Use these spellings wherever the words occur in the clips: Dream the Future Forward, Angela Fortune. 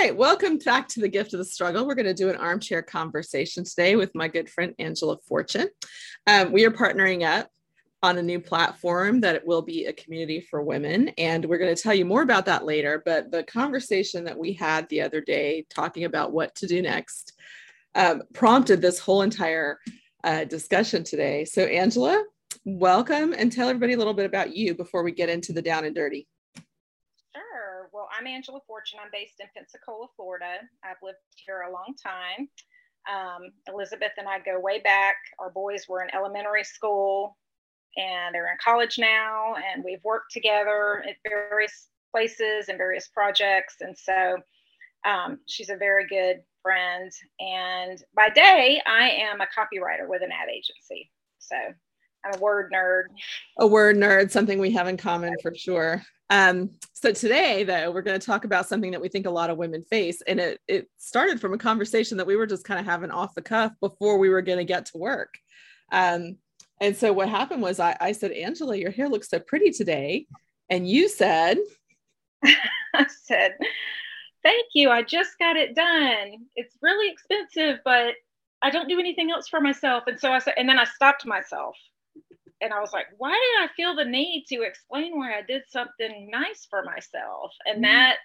right, welcome back to The Gift of the Struggle. We're going to do an armchair conversation today with my good friend, Angela Fortune. We are partnering up on a new platform that will be a community for women. And we're going to tell you more about that later. But the conversation that we had the other day talking about what to do next prompted this whole entire discussion today. So Angela, welcome, and tell everybody a little bit about you before we get into the down and dirty. Sure. Well, I'm Angela Fortune. I'm based in Pensacola, Florida. I've lived here a long time. Elizabeth and I go way back. Our boys were in elementary school, and they're in college now, and we've worked together at various places and various projects. And so she's a very good friend. And by day, I am a copywriter with an ad agency. So I'm a word nerd. A word nerd, something we have in common for sure. So today, though, we're going to talk about something that we think a lot of women face. And it started from a conversation that we were just kind of having off the cuff before we were going to get to work. And so what happened was I said, Angela, your hair looks so pretty today. And you said, I said, thank you. I just got it done. It's really expensive, but I don't do anything else for myself. And so I said, and then I stopped myself and I was like, why did I feel the need to explain why I did something nice for myself? And that,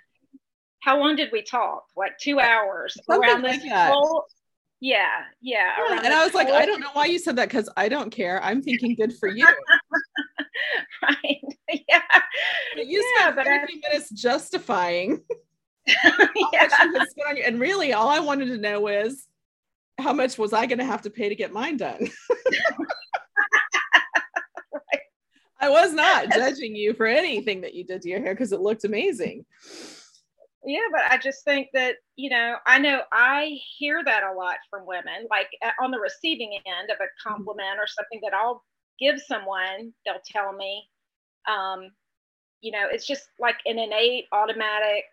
how long did we talk? Like 2 hours around this whole. Yeah. And I was like, I don't know why you said that, because I don't care. I'm thinking good for you. Right. Yeah. But you spent 30 minutes justifying. Yeah. And really, all I wanted to know is how much was I going to have to pay to get mine done? Right. I was not judging you for anything that you did to your hair because it looked amazing. Yeah, but I just think that, you know I hear that a lot from women, like on the receiving end of a compliment or something that I'll give someone, they'll tell me, it's just like an innate automatic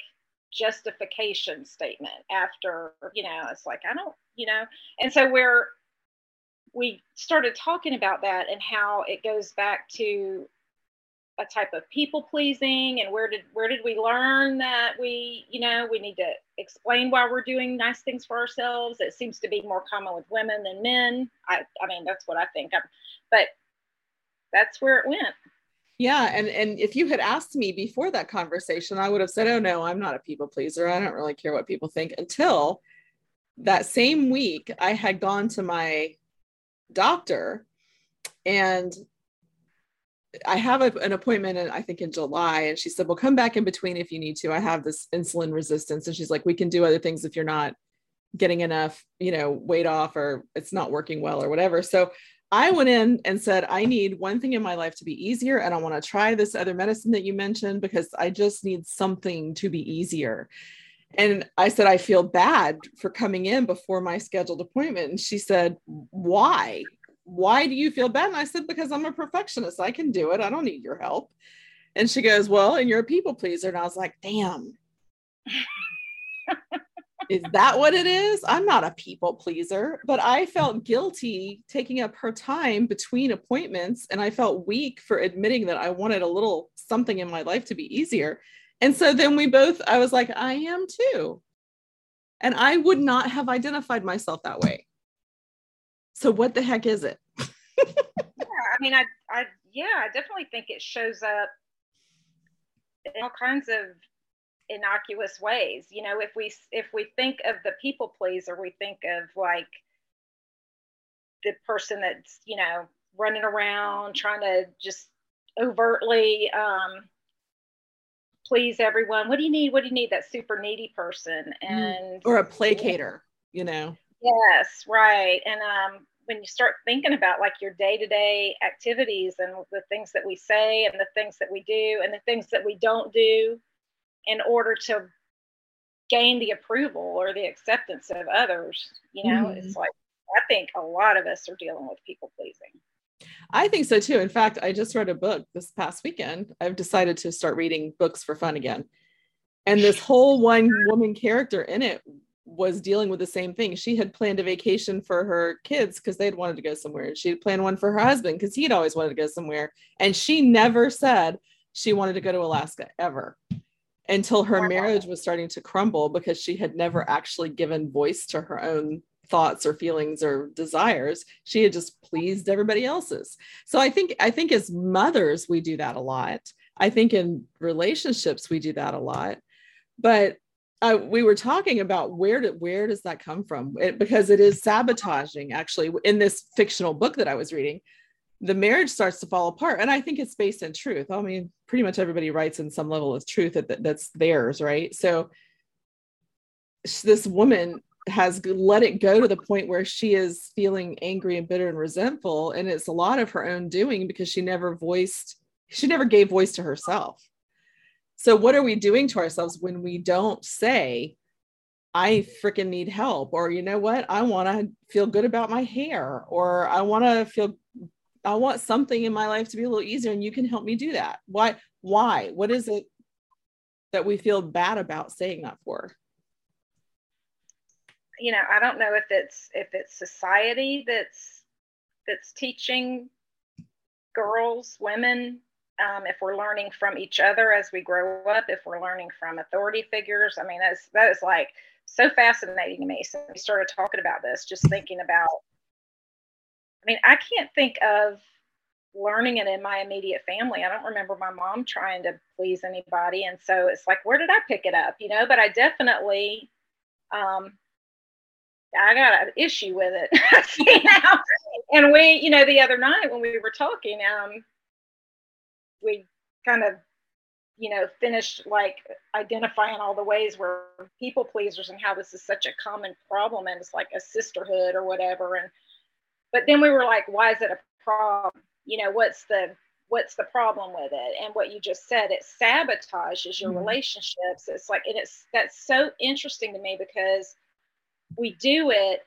justification statement after, it's like, I don't, and so we started talking about that and how it goes back to a type of people pleasing, and where did we learn that we need to explain why we're doing nice things for ourselves. It seems to be more common with women than men. I mean, that's what I think. But that's where it went. Yeah, and if you had asked me before that conversation, I would have said, oh no, I'm not a people pleaser. I don't really care what people think. Until that same week, I had gone to my doctor, and I have an appointment and I think in July, and she said, well, come back in between if you need to. I have this insulin resistance. And she's like, we can do other things if you're not getting enough, weight off, or it's not working well or whatever. So I went in and said, I need one thing in my life to be easier. And I want to try this other medicine that you mentioned because I just need something to be easier. And I said, I feel bad for coming in before my scheduled appointment. And she said, why do you feel bad? And I said, because I'm a perfectionist. I can do it. I don't need your help. And she goes, well, and you're a people pleaser. And I was like, damn, is that what it is? I'm not a people pleaser, but I felt guilty taking up her time between appointments. And I felt weak for admitting that I wanted a little something in my life to be easier. And so then I was like, I am too. And I would not have identified myself that way. So what the heck is it? Yeah, I definitely think it shows up in all kinds of innocuous ways. If we think of the people pleaser, we think of like the person that's, running around trying to just overtly please everyone. What do you need? What do you need? That super needy person, and or a placator, Yes, right. And when you start thinking about like your day-to-day activities and the things that we say and the things that we do and the things that we don't do in order to gain the approval or the acceptance of others, it's like, I think a lot of us are dealing with people pleasing. I think so too. In fact, I just read a book this past weekend. I've decided to start reading books for fun again. And this whole one woman character in it was dealing with the same thing. She had planned a vacation for her kids because they'd wanted to go somewhere. And she had planned one for her husband because he'd always wanted to go somewhere. And she never said she wanted to go to Alaska ever. until her marriage was starting to crumble because she had never actually given voice to her own thoughts or feelings or desires. She had just pleased everybody else's. So I think as mothers, we do that a lot. I think in relationships, we do that a lot, but we were talking about where does that come from? Because it is sabotaging. Actually, in this fictional book that I was reading, the marriage starts to fall apart. And I think it's based in truth. I mean, pretty much everybody writes in some level of truth that's theirs, right? So this woman has let it go to the point where she is feeling angry and bitter and resentful. And it's a lot of her own doing because she never gave voice to herself. So what are we doing to ourselves when we don't say, I freaking need help, or you know what, I want to feel good about my hair, or I want something in my life to be a little easier and you can help me do that. Why? What is it that we feel bad about saying that for? You know, I don't know if it's society that's teaching girls, women, if we're learning from each other as we grow up, if we're learning from authority figures. I mean, that is like so fascinating to me. So we started talking about this, just thinking about, I mean, I can't think of learning it in my immediate family. I don't remember my mom trying to please anybody. And so it's like, where did I pick it up? You know, but I definitely, I got an issue with it. You know? And we, you know, the other night when we were talking, we kind of, you know, finished like identifying all the ways we're people pleasers and how this is such a common problem. And it's like a sisterhood or whatever. But then we were like, why is it a problem? You know, what's the problem with it? And what you just said, it sabotages your relationships. It's like, and that's so interesting to me because we do it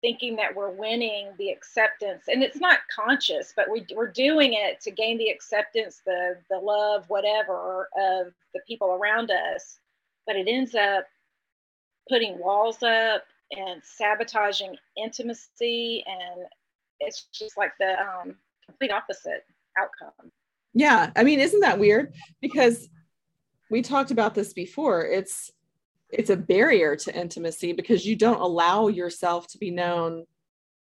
thinking that we're winning the acceptance, and it's not conscious, but we're doing it to gain the acceptance, the love, whatever, of the people around us. But it ends up putting walls up and sabotaging intimacy, and it's just like the complete opposite outcome. Yeah, I mean, isn't that weird? Because we talked about this before. It's a barrier to intimacy because you don't allow yourself to be known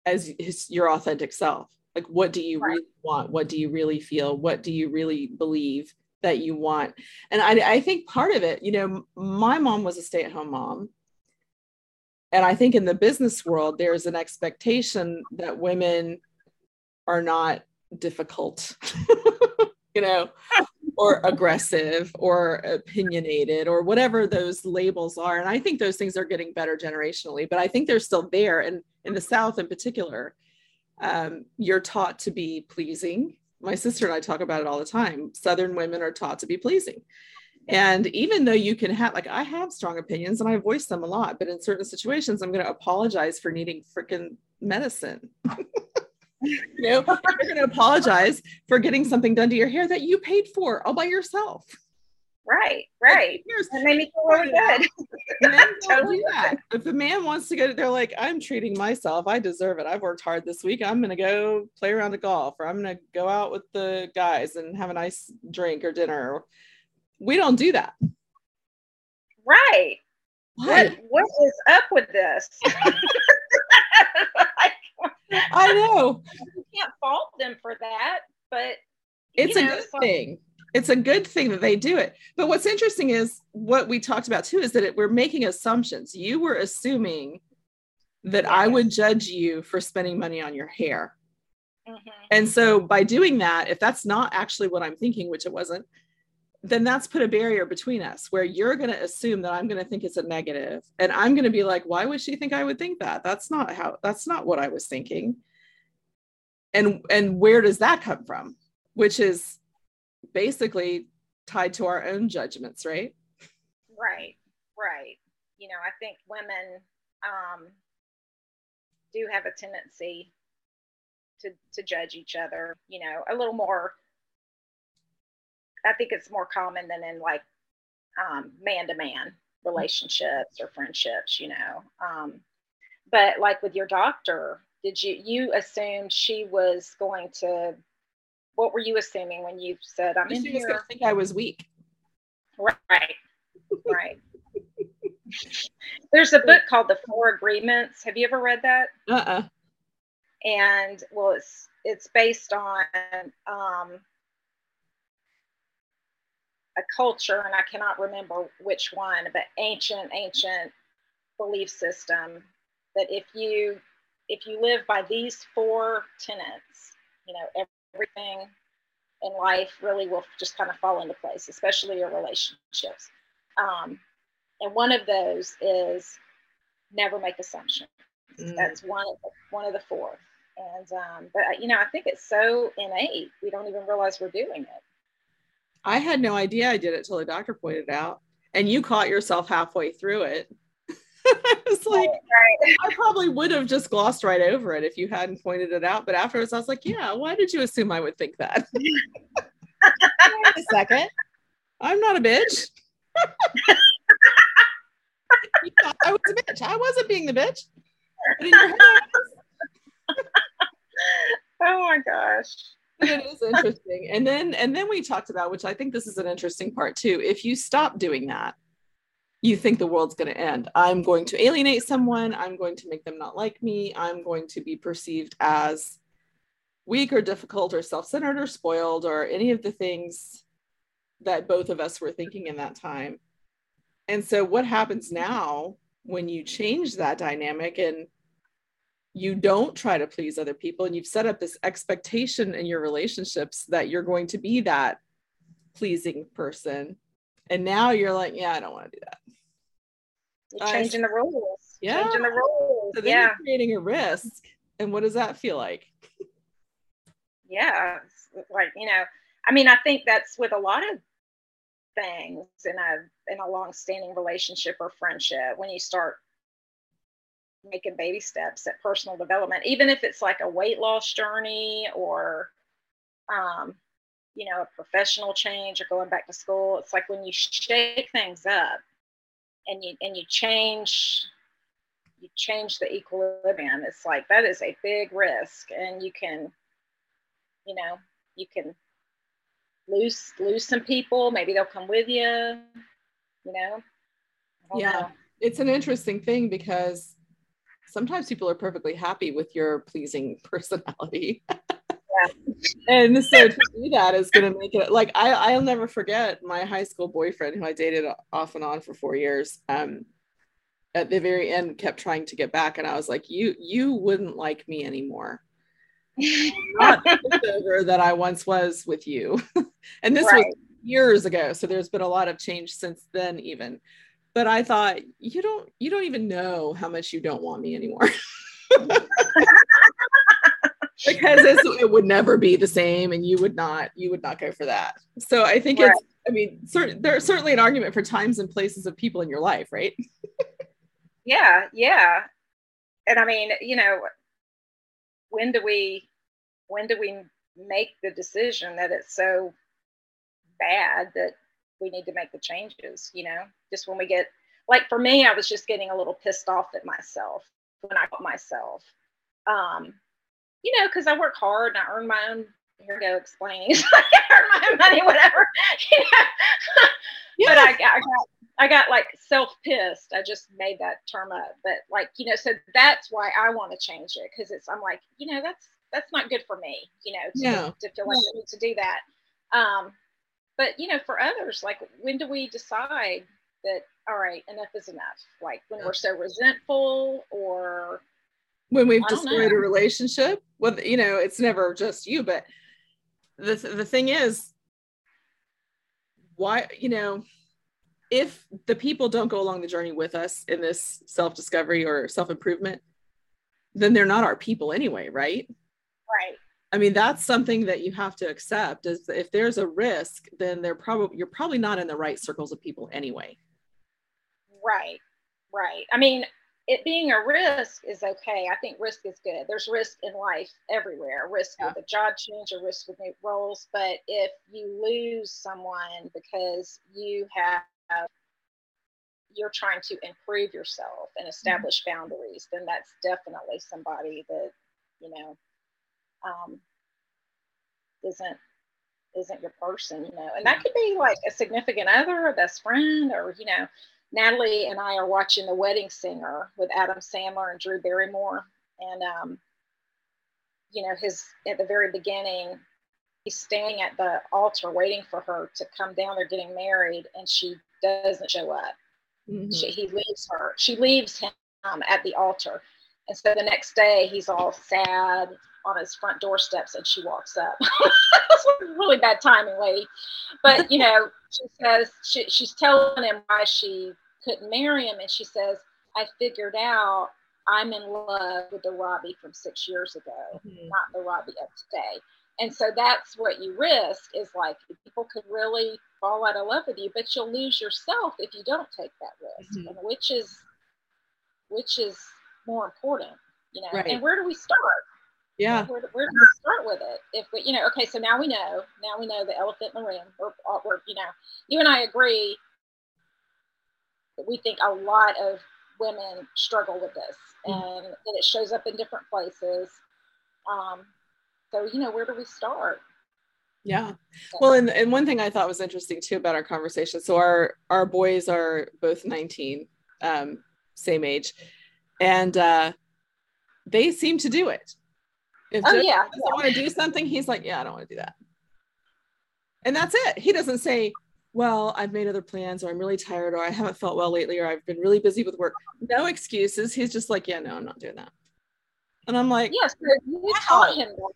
as your authentic self. Like, what do you really want? What do you really feel? What do you really believe that you want? And I think part of it, you know, my mom was a stay-at-home mom. And I think in the business world, there's an expectation that women are not difficult, you know, or aggressive or opinionated or whatever those labels are. And I think those things are getting better generationally, but I think they're still there. And in the South in particular, you're taught to be pleasing. My sister and I talk about it all the time. Southern women are taught to be pleasing. And even though you can have, like, I have strong opinions and I voice them a lot, but in certain situations, I'm going to apologize for needing freaking medicine. You know, you're going to apologize for getting something done to your hair that you paid for all by yourself. Right. And then you feel really good. Men totally do that. If a man wants to go, they're like, I'm treating myself. I deserve it. I've worked hard this week. I'm going to go play around at golf, or I'm going to go out with the guys and have a nice drink or dinner. We don't do that. Right. What is up with this? I know. You can't fault them for that, but it's a good thing. It's a good thing that they do it. But what's interesting is what we talked about too, is that we're making assumptions. You were assuming that I would judge you for spending money on your hair. Mm-hmm. And so by doing that, if that's not actually what I'm thinking, which it wasn't, then that's put a barrier between us where you're going to assume that I'm going to think it's a negative, and I'm going to be like, why would she think I would think that? That's not what I was thinking. And where does that come from? Which is basically tied to our own judgments, right? Right. You know, I think women do have a tendency to judge each other, you know, a little more. I think it's more common than in like man-to-man relationships or friendships, you know. But like with your doctor, did you assume she was going to? What were you assuming when you said, "I'm in here"? She was going to think I was weak, right? Right. There's a book called The Four Agreements. Have you ever read that? Uh-uh. And well, it's based on a culture, and I cannot remember which one, but ancient belief system that if you live by these four tenets, you know, everything in life really will just kind of fall into place, especially your relationships. And one of those is never make assumptions. Mm. That's one of the four. And but you know, I think it's so innate we don't even realize we're doing it. I had no idea I did it till the doctor pointed it out, and you caught yourself halfway through it. I was like, right. I probably would have just glossed right over it if you hadn't pointed it out. But afterwards, I was like, yeah, why did you assume I would think that? Wait a second. I'm not a bitch. You thought I was a bitch. I wasn't being the bitch. But in your head, oh my gosh. It is interesting. And then we talked about, which I think this is an interesting part too. If you stop doing that, you think the world's going to end. I'm going to alienate someone. I'm going to make them not like me. I'm going to be perceived as weak or difficult or self-centered or spoiled or any of the things that both of us were thinking in that time. And so what happens now when you change that dynamic and you don't try to please other people, and you've set up this expectation in your relationships that you're going to be that pleasing person. And now you're like, yeah, I don't want to do that. You're changing the rules. Yeah. Changing the rules. So then you're creating a risk. And what does that feel like? Yeah. Like, you know, I mean, I think that's with a lot of things in a long-standing relationship or friendship, when you start making baby steps at personal development, even if it's like a weight loss journey or, you know, a professional change or going back to school. It's like when you shake things up and you change the equilibrium, it's like, that is a big risk, and you can lose some people. Maybe they'll come with you, you know? I don't know. It's an interesting thing because sometimes people are perfectly happy with your pleasing personality. Yeah. And so to do that is going to make it like, I'll never forget my high school boyfriend who I dated off and on for 4 years. At the very end kept trying to get back. And I was like, you wouldn't like me anymore. Not over that I once was with you. And this was years ago. So there's been a lot of change since then even. But I thought, you don't even know how much you don't want me anymore. Because it would never be the same, and you would not go for that. So I think it's, I mean, there's certainly an argument for times and places of people in your life, right? Yeah. Yeah. And I mean, you know, when do we make the decision that it's so bad that we need to make the changes, you know? Just when we get, like for me, I was just getting a little pissed off at myself when I caught myself, you know, because I work hard and I earn my own, here we go explaining, I earn my own money, whatever, you know? Yes. But I got like self-pissed. I just made that term up, but like, you know, so that's why I want to change it, because it's, I'm like, you know, that's not good for me, you know, to feel like I need to do that. But, you know, for others, like, when do we decide that, all right, enough is enough? Like, when we're so resentful, or when we've destroyed a relationship? Well, you know, it's never just you, but the thing is, why, you know, if the people don't go along the journey with us in this self-discovery or self-improvement, then they're not our people anyway, right? Right. I mean, that's something that you have to accept, is if there's a risk, then you're probably not in the right circles of people anyway. Right. Right. I mean, it being a risk is okay. I think risk is good. There's risk in life everywhere, risk with a job change, a risk with new roles. But if you lose someone because you're trying to improve yourself and establish boundaries, then that's definitely somebody that, you know, isn't isn't your person, you know. And that could be like a significant other, a best friend, or, you know, Natalie and I are watching The Wedding Singer with Adam Sandler and Drew Barrymore. And, you know, his, at the very beginning, he's standing at the altar waiting for her to come down. They're getting married and she doesn't show up. Mm-hmm. He leaves her. She leaves him at the altar. And so the next day he's all sad on his front doorsteps and she walks up. It's really bad timing, lady. But, you know, she says, she's telling him why she couldn't marry him. And she says, I figured out I'm in love with the Robbie from 6 years ago, mm-hmm. not the Robbie of today. And so that's what you risk is like people could really fall out of love with you, but you'll lose yourself if you don't take that risk, mm-hmm. and which is more important, you know, right. And where do we start? Yeah. You know, where do we start with it? If we, you know, okay, so now we know the elephant in the room. We're, you know, you and I agree that we think a lot of women struggle with this, mm-hmm. and it shows up in different places. So, you know, where do we start? Yeah. Well, and one thing I thought was interesting too about our conversation. So our boys are both 19, same age, and they seem to do it. If doesn't want to do something, he's like, yeah, I don't want to do that. And that's it. He doesn't say, well, I've made other plans, or I'm really tired, or I haven't felt well lately, or I've been really busy with work. No excuses. He's just like, yeah, no, I'm not doing that. And I'm like, yes, yeah, so you taught him that.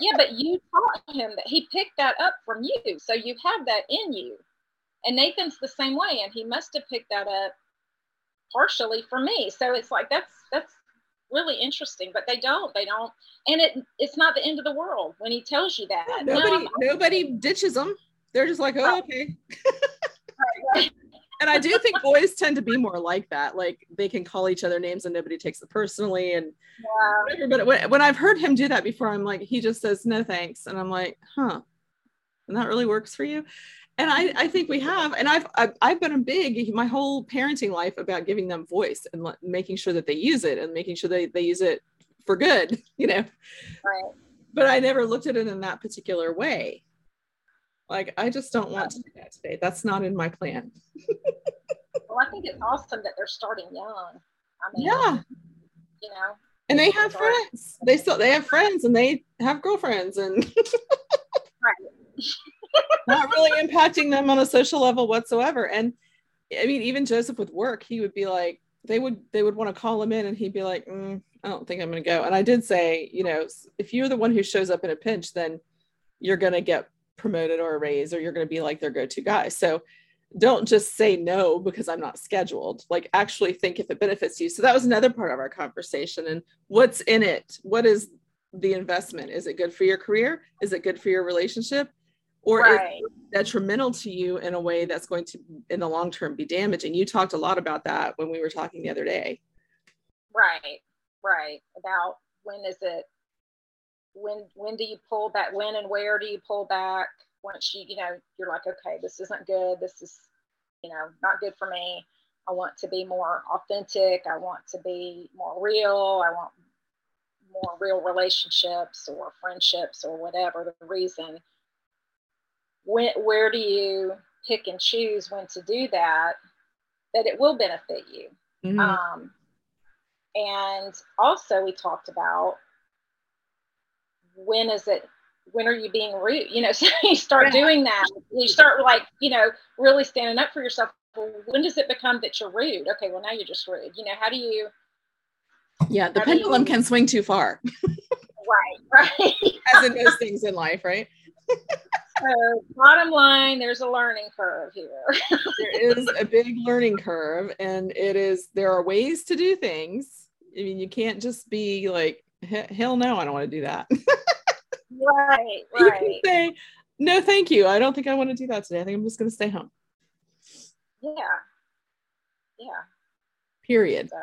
Yeah, but you taught him that. He picked that up from you. So you have that in you. And Nathan's the same way. And he must have picked that up partially from me. So it's like, that's really interesting, but they don't. And it's not the end of the world when he tells you that. Yeah, nobody ditches them. They're just like, oh, okay. Right. And I do think boys tend to be more like that. Like they can call each other names and nobody takes it personally. And yeah. Whatever. But when I've heard him do that before, I'm like, he just says, no, thanks. And I'm like, huh, and that really works for you. And I think we have, and I've been big my whole parenting life about giving them voice and making sure that they use it and making sure they use it for good, you know, right. But I never looked at it in that particular way. Like, I just don't want to do that today. That's not in my plan. Well, I think it's awesome that they're starting young. I mean, yeah. You know. And they have friends. They have friends and they have girlfriends and right. Not really impacting them on a social level whatsoever. And I mean, even Joseph with work, he would be like, they would want to call him in and he'd be like, I don't think I'm going to go. And I did say, you know, if you're the one who shows up in a pinch, then you're going to get promoted or a raise, or you're going to be like their go-to guy. So don't just say no because I'm not scheduled. Like actually think if it benefits you. So that was another part of our conversation. And what's in it? What is the investment? Is it good for your career? Is it good for your relationship? Or right. Is it detrimental to you in a way that's going to in the long term be damaging? You talked a lot about that when we were talking the other day. Right. About when is it when do you pull back, when and where do you pull back once you know, you're like, okay, this isn't good. This is, you know, not good for me. I want to be more authentic. I want to be more real. I want more real relationships or friendships or whatever the reason. Where do you pick and choose when to do that it will benefit you? Mm-hmm. And also we talked about, when are you being rude? You know, so you start doing that. You start like, you know, really standing up for yourself. Well, when does it become that you're rude? Okay, well, now you're just rude. You know, the pendulum can swing too far. Right. As in those things in life, right? So bottom line, there's a learning curve here. There is a big learning curve, and there are ways to do things. I mean, you can't just be like, hell no, I don't want to do that. Right. You can say, no, thank you. I don't think I want to do that today. I think I'm just going to stay home. Yeah. Period. So.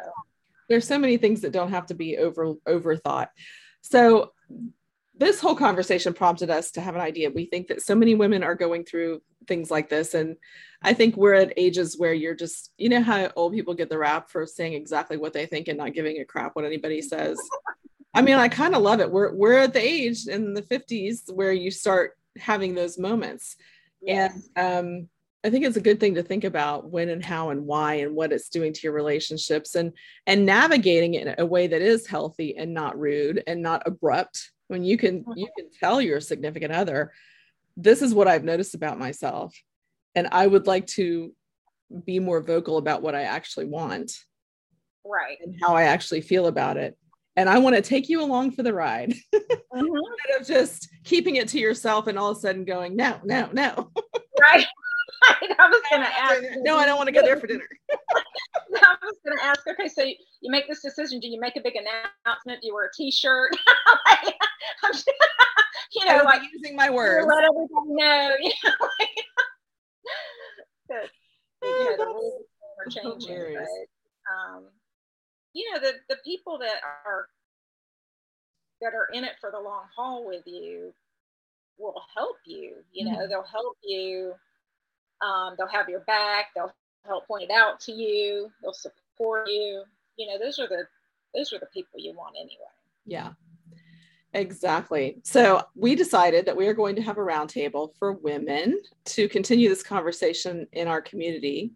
There's so many things that don't have to be overthought. So this whole conversation prompted us to have an idea. We think that so many women are going through things like this. And I think we're at ages where you're just, you know how old people get the rap for saying exactly what they think and not giving a crap what anybody says. I mean, I kind of love it. We're at the age in the 50s where you start having those moments. Yes. And I think it's a good thing to think about when and how and why and what it's doing to your relationships, and navigating it in a way that is healthy and not rude and not abrupt. When you can tell your significant other, this is what I've noticed about myself, and I would like to be more vocal about what I actually want. Right. And how I actually feel about it. And I want to take you along for the ride. Instead of just keeping it to yourself and all of a sudden going, no. Right. I was going to ask. No, I don't want to go there for dinner. I was going to ask, okay, so you make this decision. Do you make a big announcement? Do you wear a t-shirt? Like, I'm just, you know, like using my words. Let everybody know. You know, like, the, you know, the rules are changing. But, you know, the people that are in it for the long haul with you will help you. You know, they'll help you. They'll have your back. They'll help point it out to you. They'll support you. You know, those are the people you want anyway. Yeah, exactly. So we decided that we are going to have a roundtable for women to continue this conversation in our community.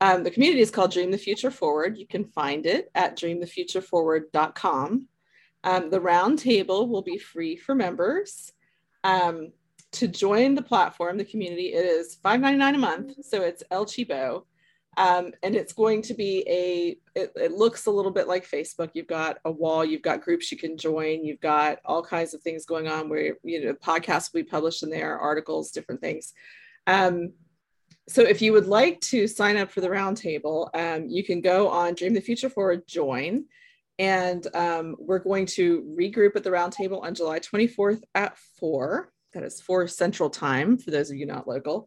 The community is called Dream the Future Forward. You can find it at dreamthefutureforward.com. The roundtable will be free for members. To join the platform, the community, it is $5.99 a month. So it's El Chibo. And it's going to be it looks a little bit like Facebook. You've got a wall, you've got groups you can join. You've got all kinds of things going on where, you know, podcasts will be published in there, articles, different things. So if you would like to sign up for the roundtable, you can go on Dream the Future Forward, join. And we're going to regroup at the roundtable on July 24th at 4. That is 4 Central Time for those of you not local.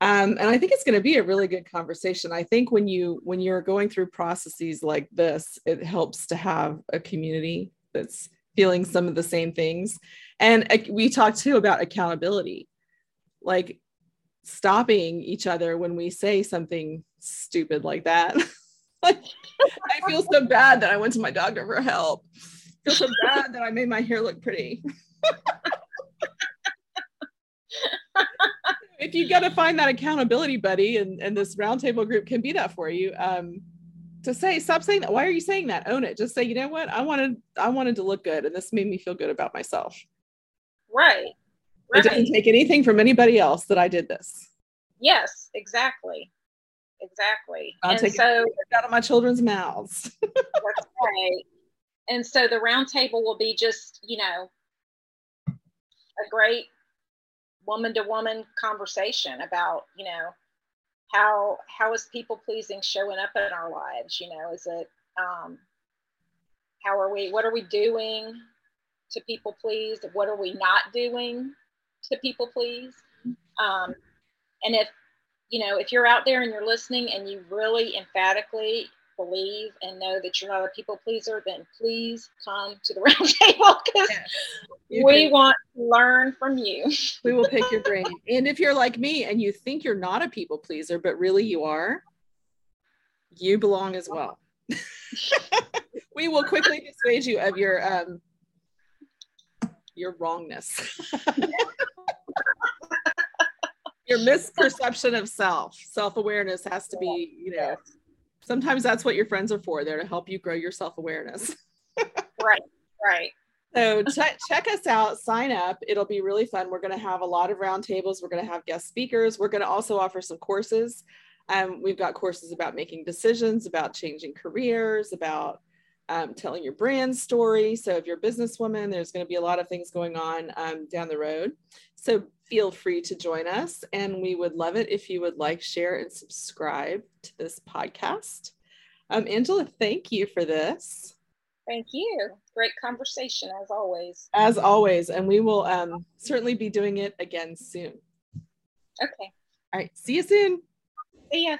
And I think it's going to be a really good conversation. I think when you're going through processes like this, it helps to have a community that's feeling some of the same things. And we talked too about accountability, like stopping each other when we say something stupid like that. Like, I feel so bad that I went to my doctor for help. I feel so bad that I made my hair look pretty. If you got to find that accountability buddy, and this roundtable group can be that for you, to say, stop saying that. Why are you saying that? Own it. Just say, you know what? I wanted to look good, and this made me feel good about myself. Right. It doesn't take anything from anybody else that I did this. Yes, exactly. I'll take it out of my children's mouths. That's right. And so the roundtable will be just, you know, a great woman-to-woman conversation about, you know, how is people pleasing showing up in our lives? You know, is it, what are we doing to people please? What are we not doing to people please? And if, you know, if you're out there and you're listening and you really emphatically believe and know that you're not a people pleaser, then please come to the roundtable, because we want to learn from you. We will pick your brain. And if you're like me and you think you're not a people pleaser, but really you are, you belong as well. We will quickly dissuade you of your wrongness, your misperception of self. Self-awareness has to be, you know. Sometimes that's what your friends are for. They're to help you grow your self-awareness. Right. So check us out, sign up. It'll be really fun. We're going to have a lot of roundtables. We're going to have guest speakers. We're going to also offer some courses. We've got courses about making decisions, about changing careers, about telling your brand story. So if you're a businesswoman, there's going to be a lot of things going on down the road. So feel free to join us. And we would love it if you would like, share, and subscribe to this podcast. Angela, thank you for this. Thank you. Great conversation, as always. And we will certainly be doing it again soon. Okay. All right. See you soon. See ya.